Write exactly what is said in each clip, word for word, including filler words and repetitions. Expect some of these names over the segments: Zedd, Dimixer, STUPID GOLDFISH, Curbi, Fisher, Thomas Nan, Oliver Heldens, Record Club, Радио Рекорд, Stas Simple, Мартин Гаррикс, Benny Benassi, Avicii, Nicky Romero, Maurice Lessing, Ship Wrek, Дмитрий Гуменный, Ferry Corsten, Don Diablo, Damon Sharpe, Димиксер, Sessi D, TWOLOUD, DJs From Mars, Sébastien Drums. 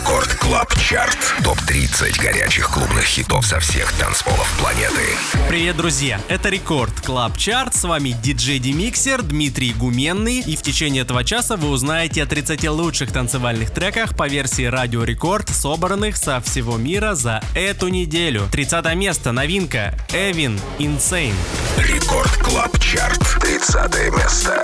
Рекорд Клаб Чарт. Топ тридцать горячих клубных хитов со всех танцполов планеты. Привет, друзья! Это Рекорд Клаб Чарт. С вами диджей Димиксер, Дмитрий Гуменный. И в течение этого часа вы узнаете о тридцати лучших танцевальных треках по версии Радио Рекорд, собранных со всего мира за эту неделю. тридцатое место. Новинка. Эвин. Insane. Рекорд Клаб Чарт. тридцатое место.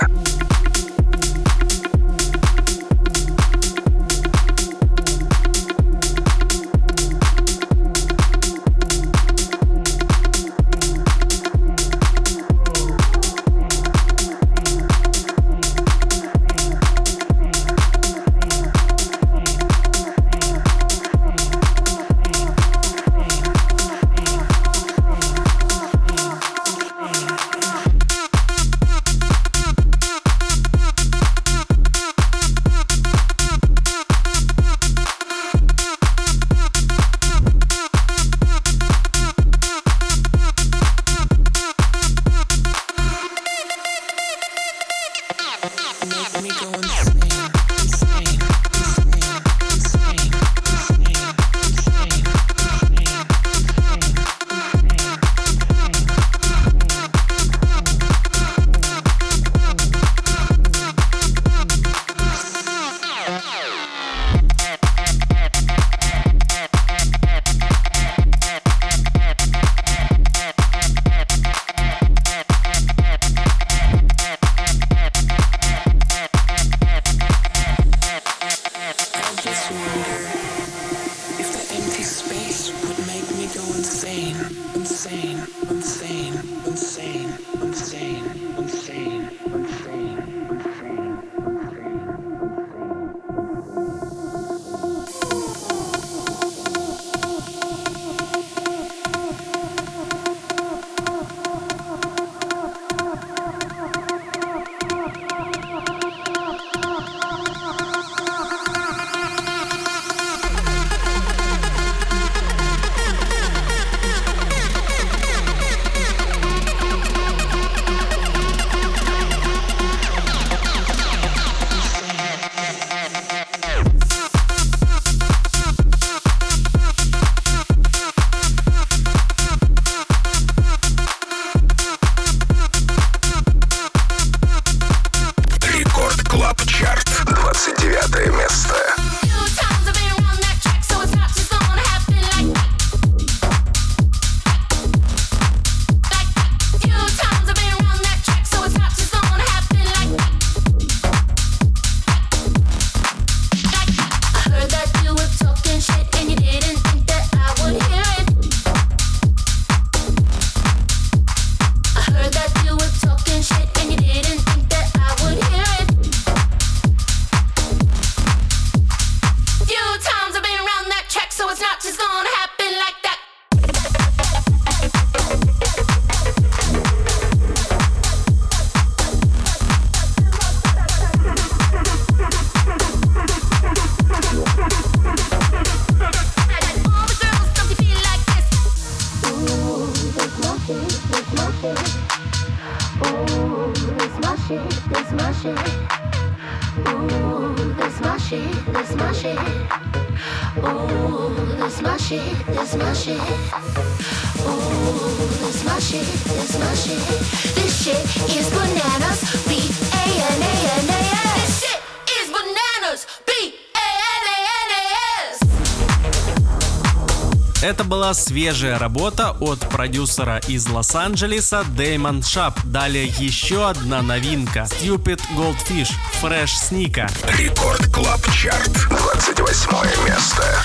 Это была свежая работа от продюсера из Лос-Анджелеса Damon Sharpe. Далее еще одна новинка. STUPID GOLDFISH. Fresh Sneaker. Рекорд Клаб Чарт. двадцать восьмое место.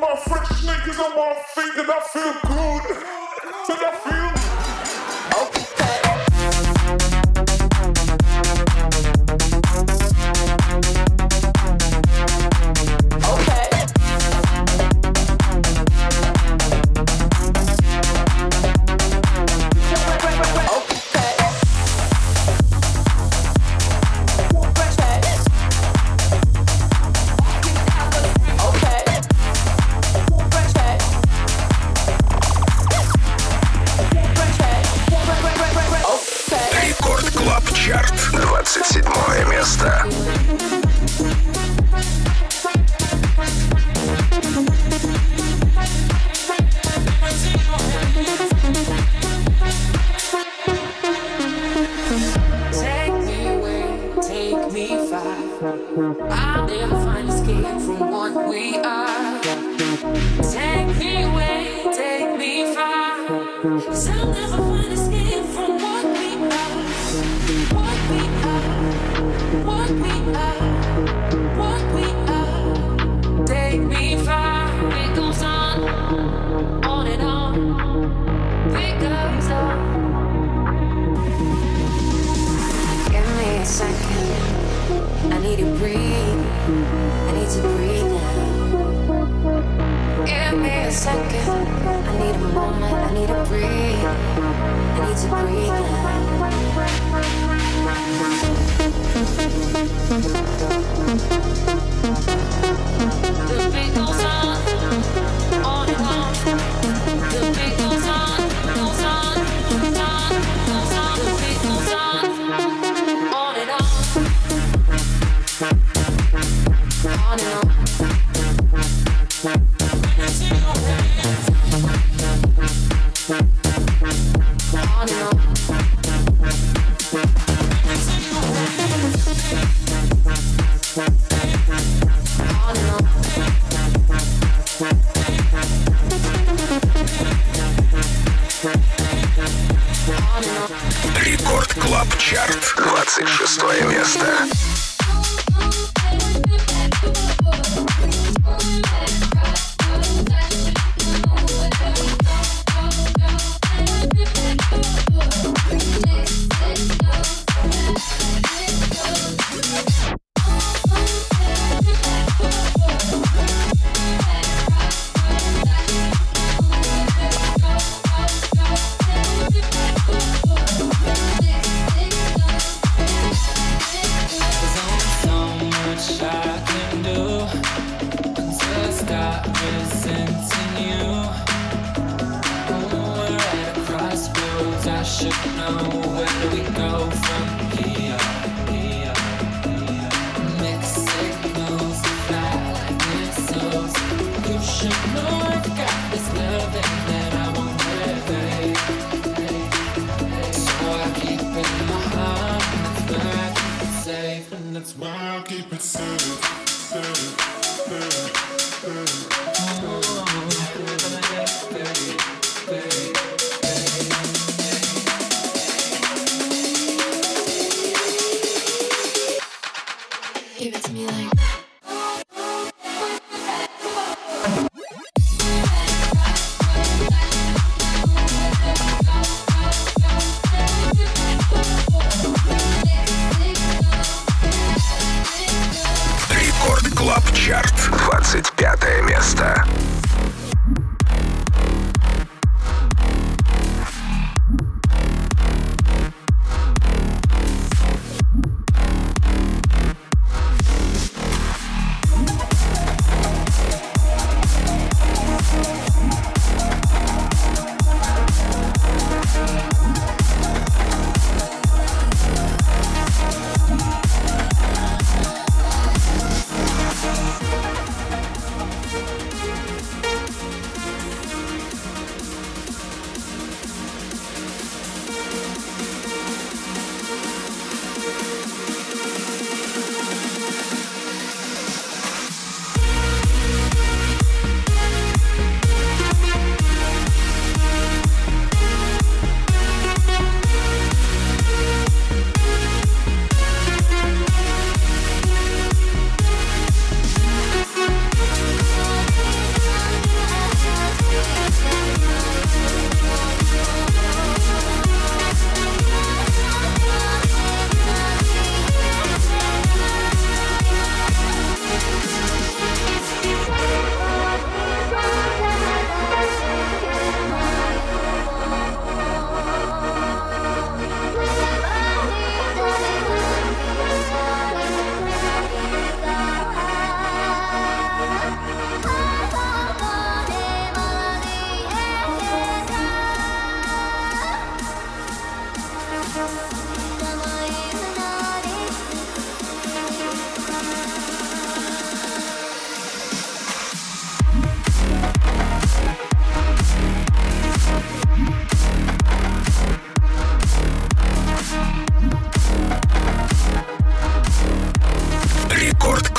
my French niggas on my feet and I feel good. And I feel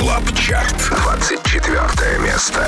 Клаб Чарт. двадцать четвёртое место.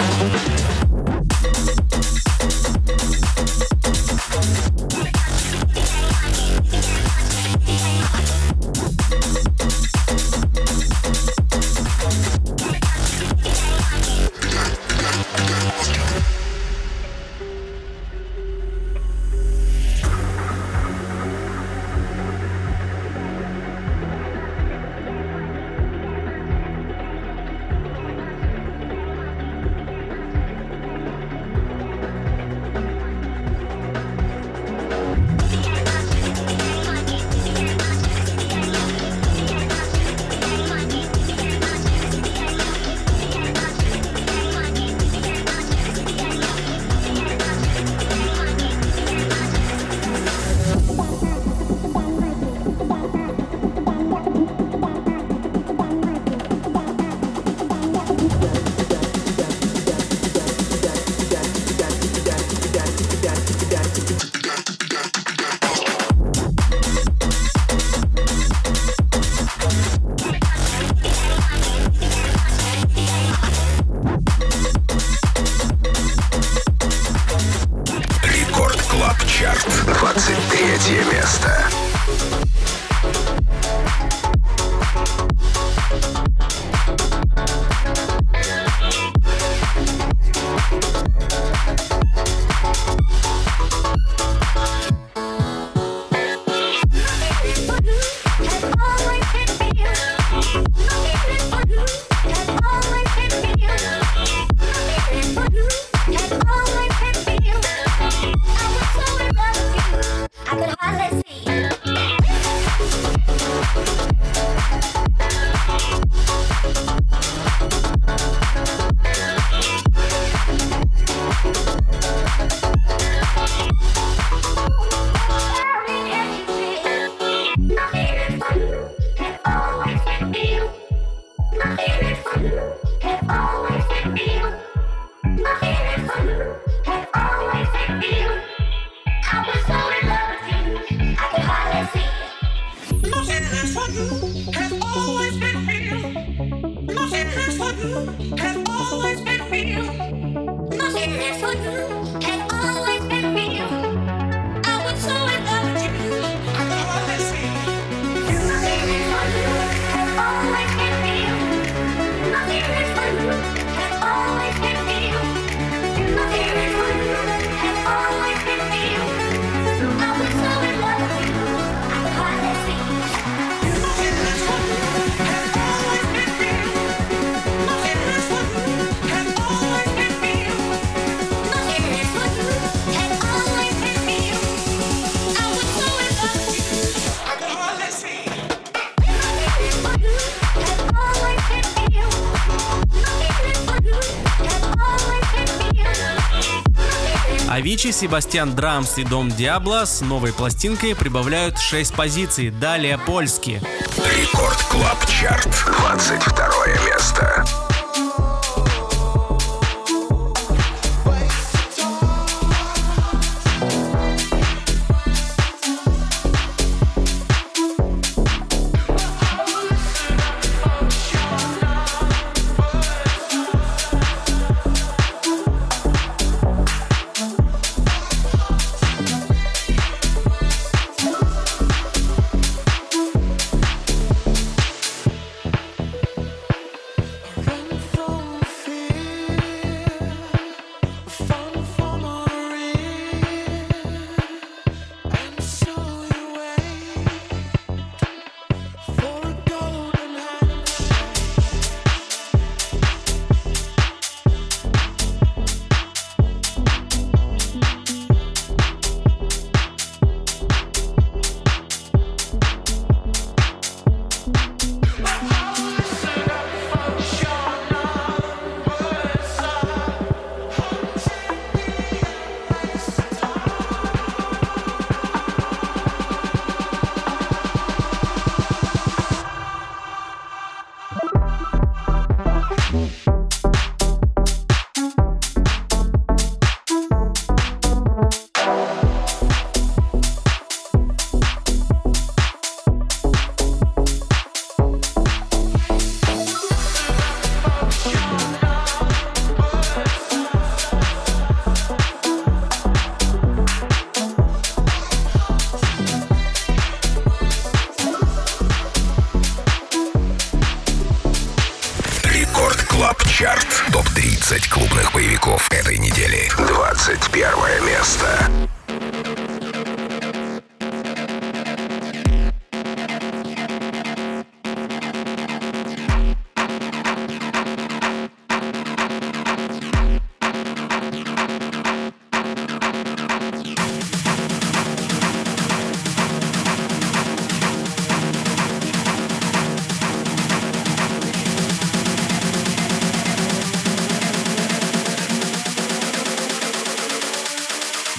Avicii, Sébastien Drums и Don Diablo с новой пластинкой прибавляют шесть позиций. Далее польские. Рекорд Клаб Чарт. двадцать второе место.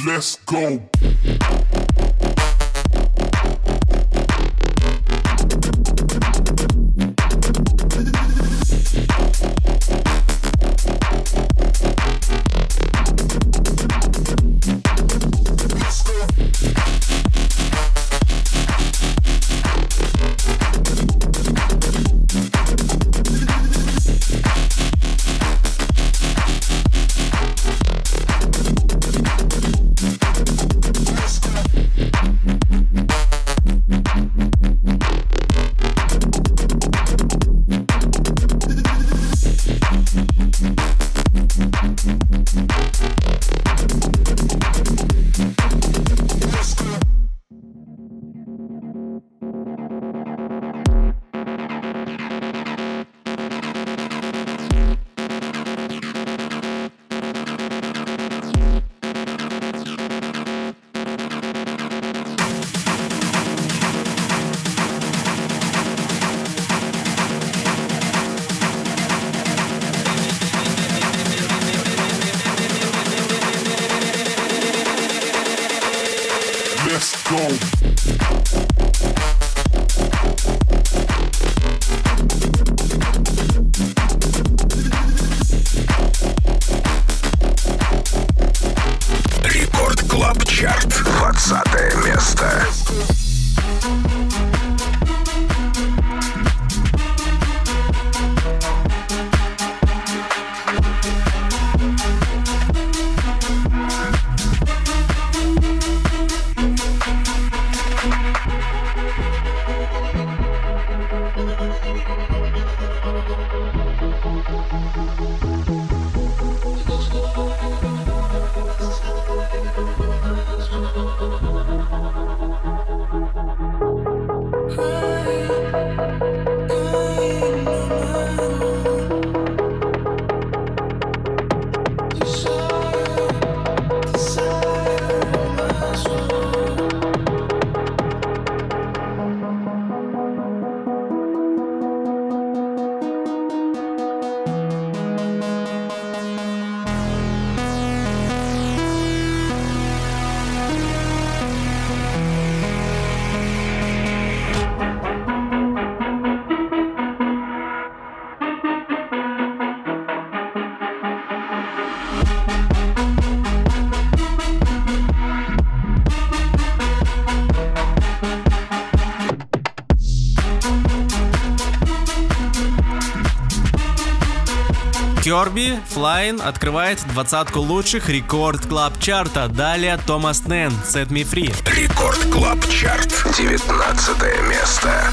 Let's go. Curbi Flyin открывает двадцатку лучших Рекорд Клаб Чарта. Далее Thomas Nan, Set Me Free. Рекорд Клаб Чарт, девятнадцатое место.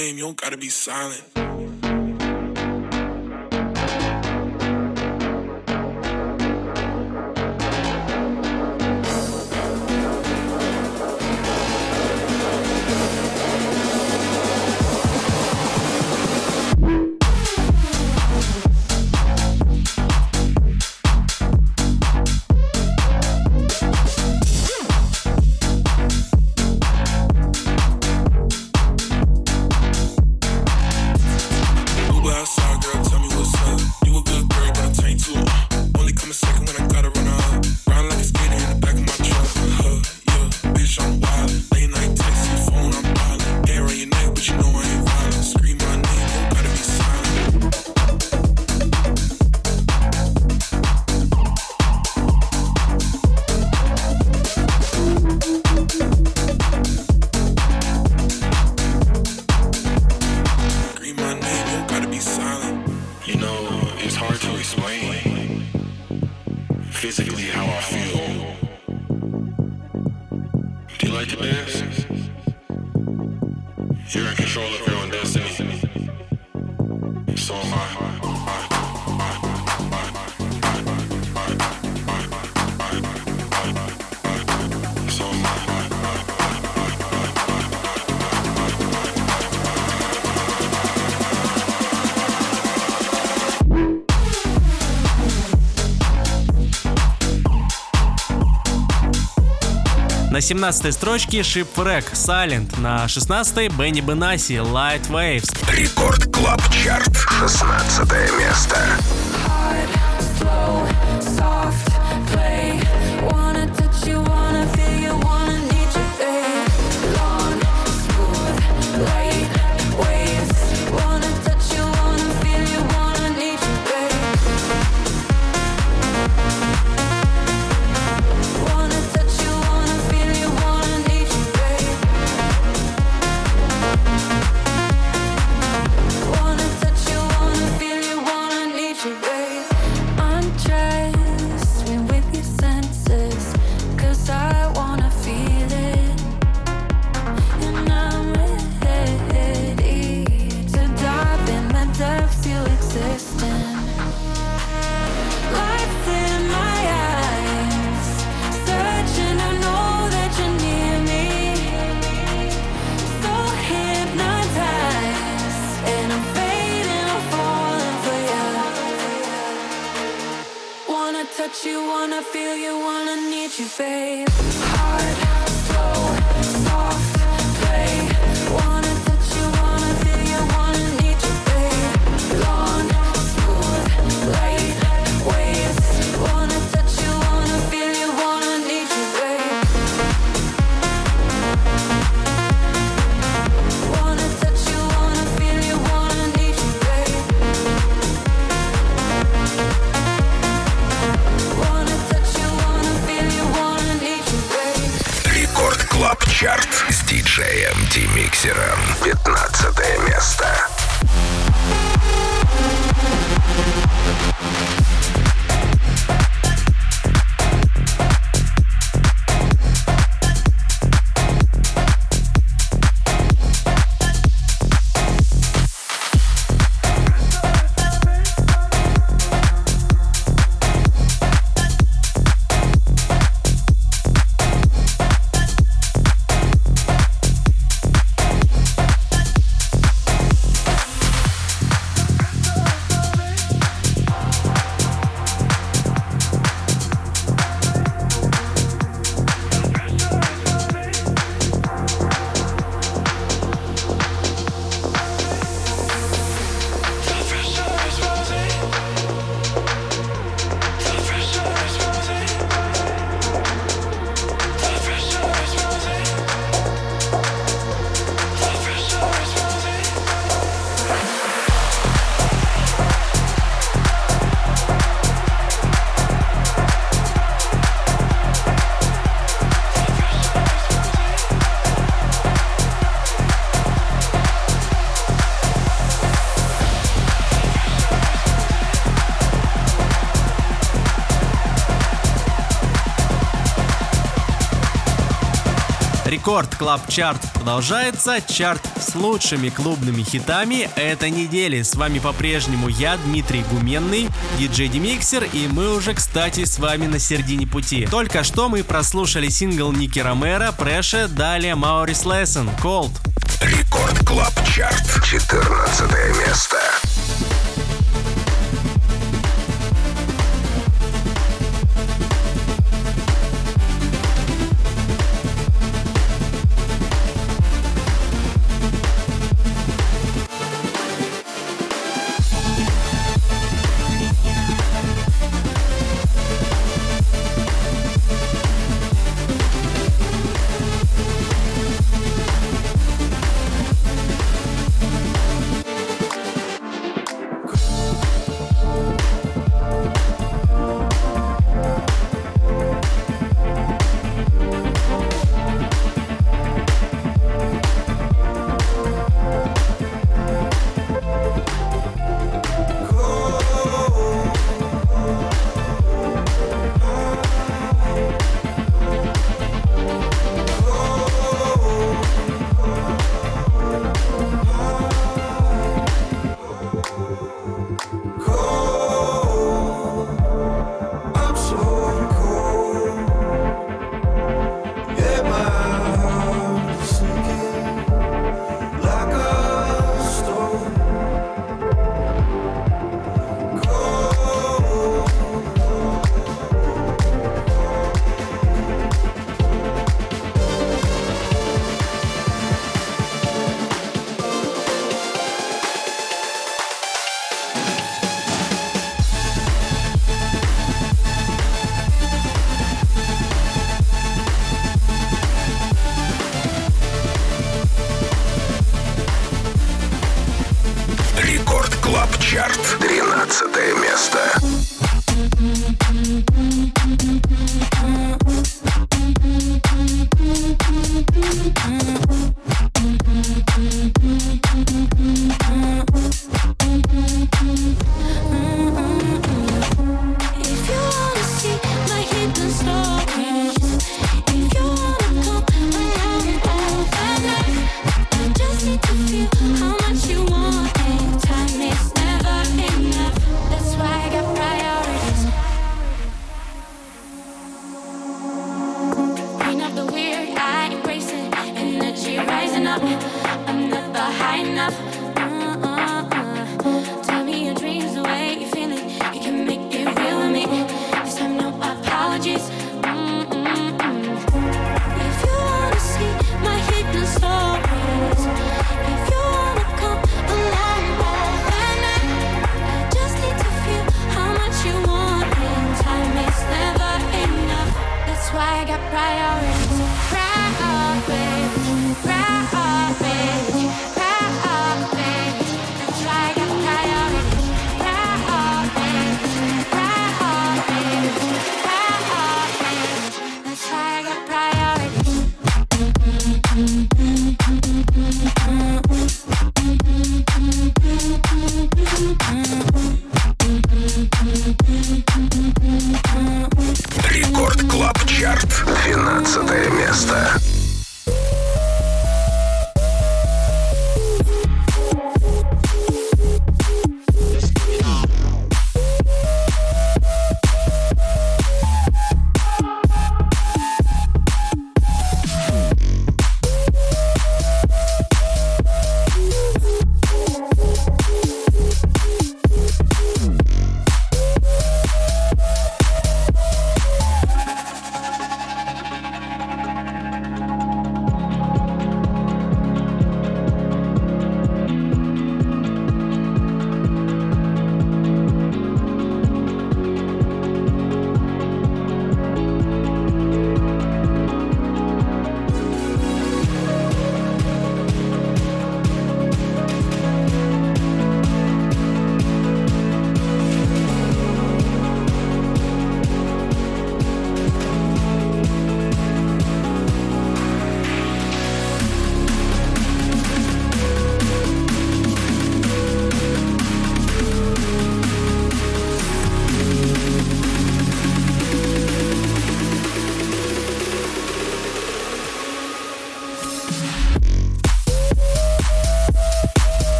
name, you don't gotta be silent. На семнадцатой строчке Ship Wrek Silent, на шестнадцатой Benny Benassi Light Waves. Рекорд Клаб Чарт, шестнадцатое место. Рекорд Клаб Чарт продолжается. Чарт с лучшими клубными хитами этой недели. С вами по-прежнему я, Дмитрий Гуменный, диджей Димиксер, и мы уже, кстати, с вами на середине пути. Только что мы прослушали сингл Ники Ромеро, Prysche, далее Maurice Lessing, Cold. Рекорд Клаб Чарт, четырнадцатое место.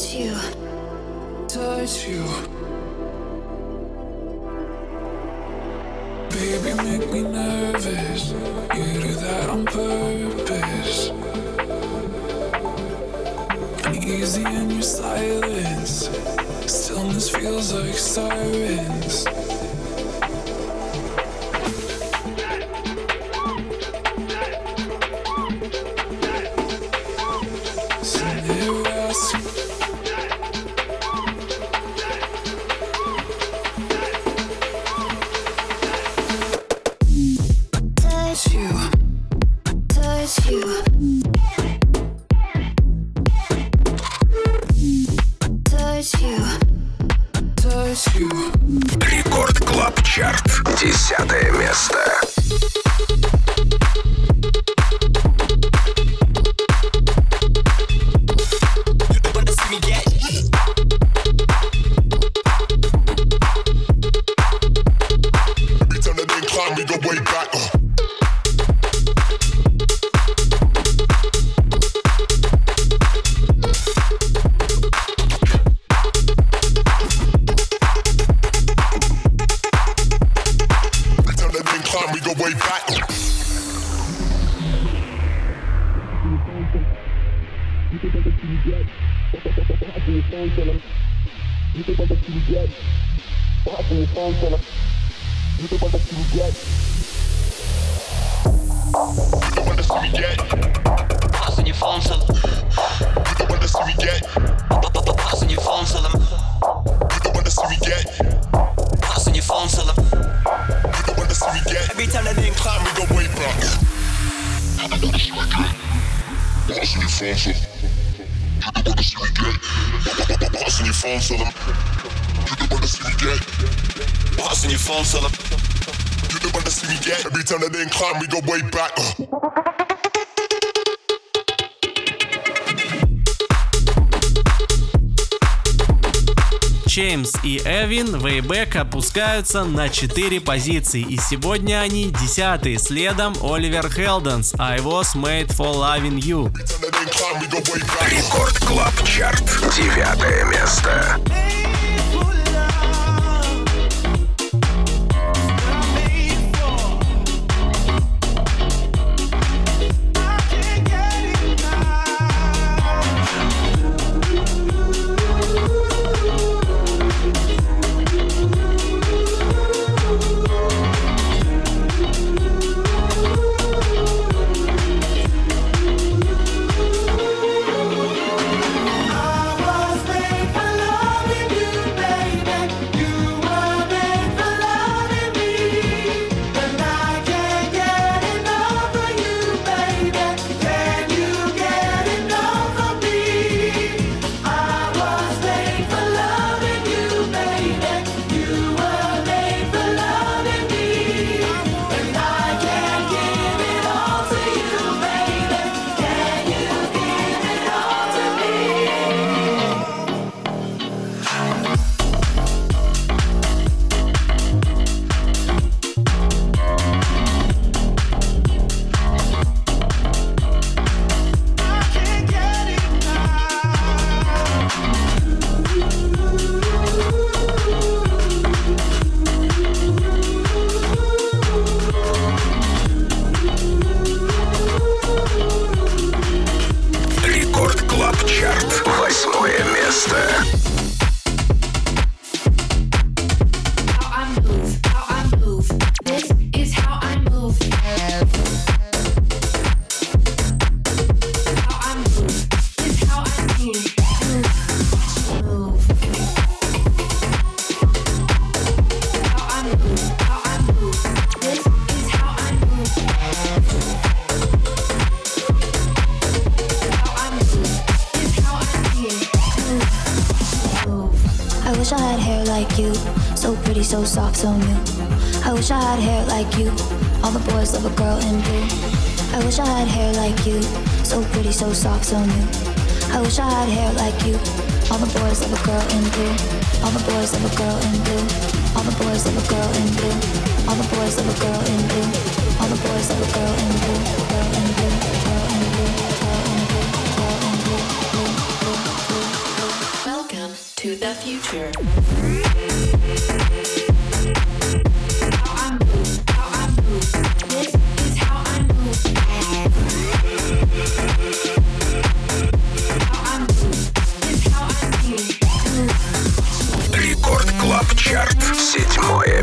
touch you, touch you. Baby, make me nervous. You do that on purpose. Uneasy in your silence. Stillness feels like sirens. Джеймс и Эвин Wayback опускаются на четыре позиции, и сегодня они десятые. Следом Оливер Хелденс, I was made for loving you. Рекорд Клаб Чарт, девятое место. So soft, so new. I wish I had hair like you. All the boys love a girl in blue. I wish I had hair like you. So pretty, so soft, so new. I wish I had hair like you. All the boys love a girl in blue. All the boys love a girl in blue. All the boys love a girl in blue. All the boys love a girl in blue. All the boys love a girl in blue. Girl in blue. Girl in blue. Girl in blue. Girl in blue. Blue. Blue. Blue. future. Рекорд Клаб Чарт. Седьмое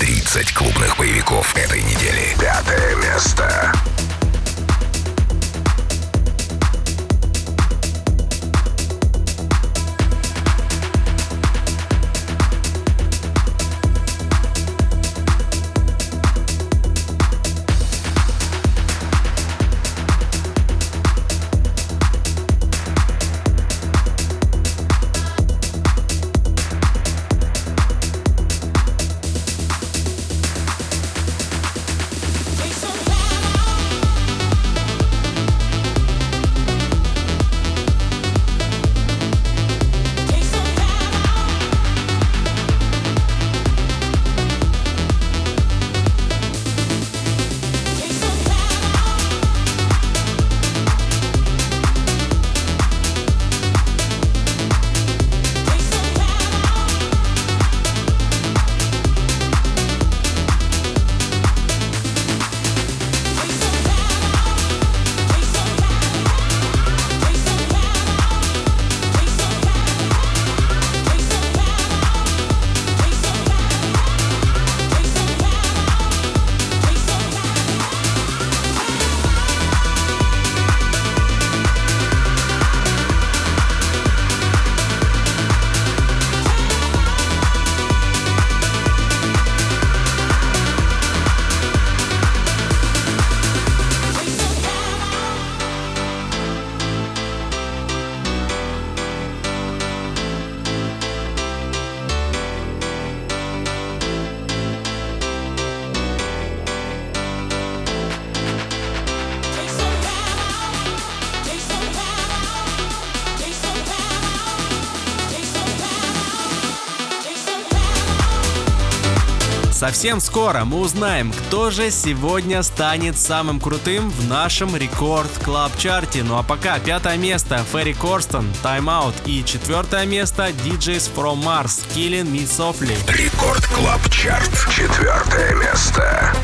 тридцать клубных боевиков этой недели. Пятое место. Совсем скоро мы узнаем, кто же сегодня станет самым крутым в нашем Рекорд Клаб чарте. Ну а пока пятое место Ferry Corsten, Time Out, и четвертое место DJs From Mars, Killing Me Softly. Рекорд Клаб чарт, четвертое место.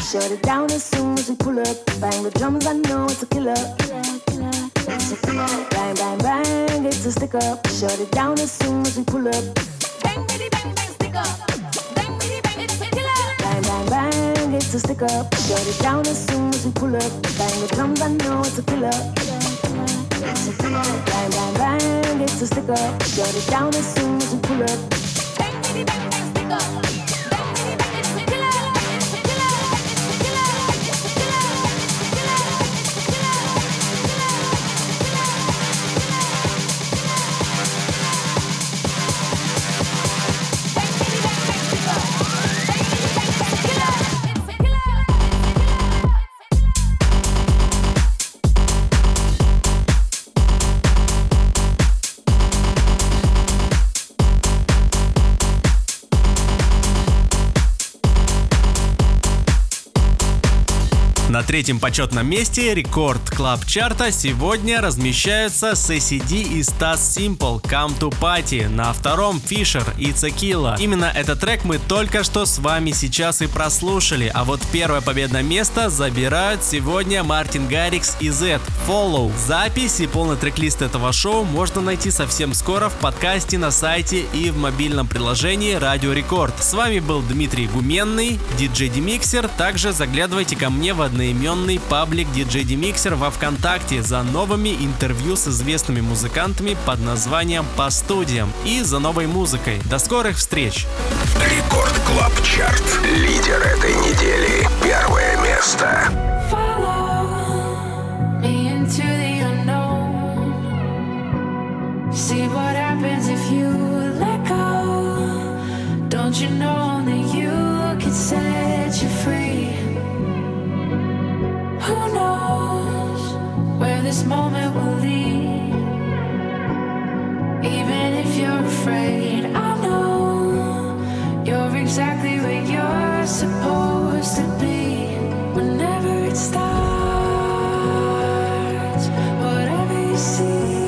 Shut it down as soon as we pull up. Bang the drums, I know it's a killer. Killer, killer, killer. It's a killer. Bang, bang, bang, it's a stick up. Shut it down as soon as we pull up. Bang, bitty, bang, bang, stick up. Bang, bitty, bang, it's a killer. Bang, bang, bang, it's a stick up. Shut it down as soon as we pull up. Bang the drums, I know it's a killer. Killer, killer, killer. It's a killer. Bang, bang, bang, it's a stick up. Shut it down as soon as we pull up. Bang, bitty, bang, bang, stick up. Bang, bitty, bang, it's a killer. Killer, третьем почетном месте рекорд клаб-чарта сегодня размещаются Sessi D и Stas Simple «Come to Party», на втором Fisher и Tequila. Именно этот трек мы только что с вами сейчас и прослушали, а вот первое победное место забирают сегодня Мартин Гаррикс и Zedd «TWOLOUD». Запись и полный трек-лист этого шоу можно найти совсем скоро в подкасте на сайте и в мобильном приложении Радио Рекорд. С вами был Дмитрий Гуменный, ди джей Dimixer. Также заглядывайте ко мне в одноименный паблик ди джей Dimixer во ВКонтакте за новыми интервью с известными музыкантами под названием «По студиям» и за новой музыкой. До скорых встреч! Рекорд Клаб Чарт. Лидер этой недели. Первое место. See what happens if you let go. Don't you know that you can set you free? Who knows where this moment will lead? Even if you're afraid, I know you're exactly where you're supposed to be. Whenever it starts, whatever you see.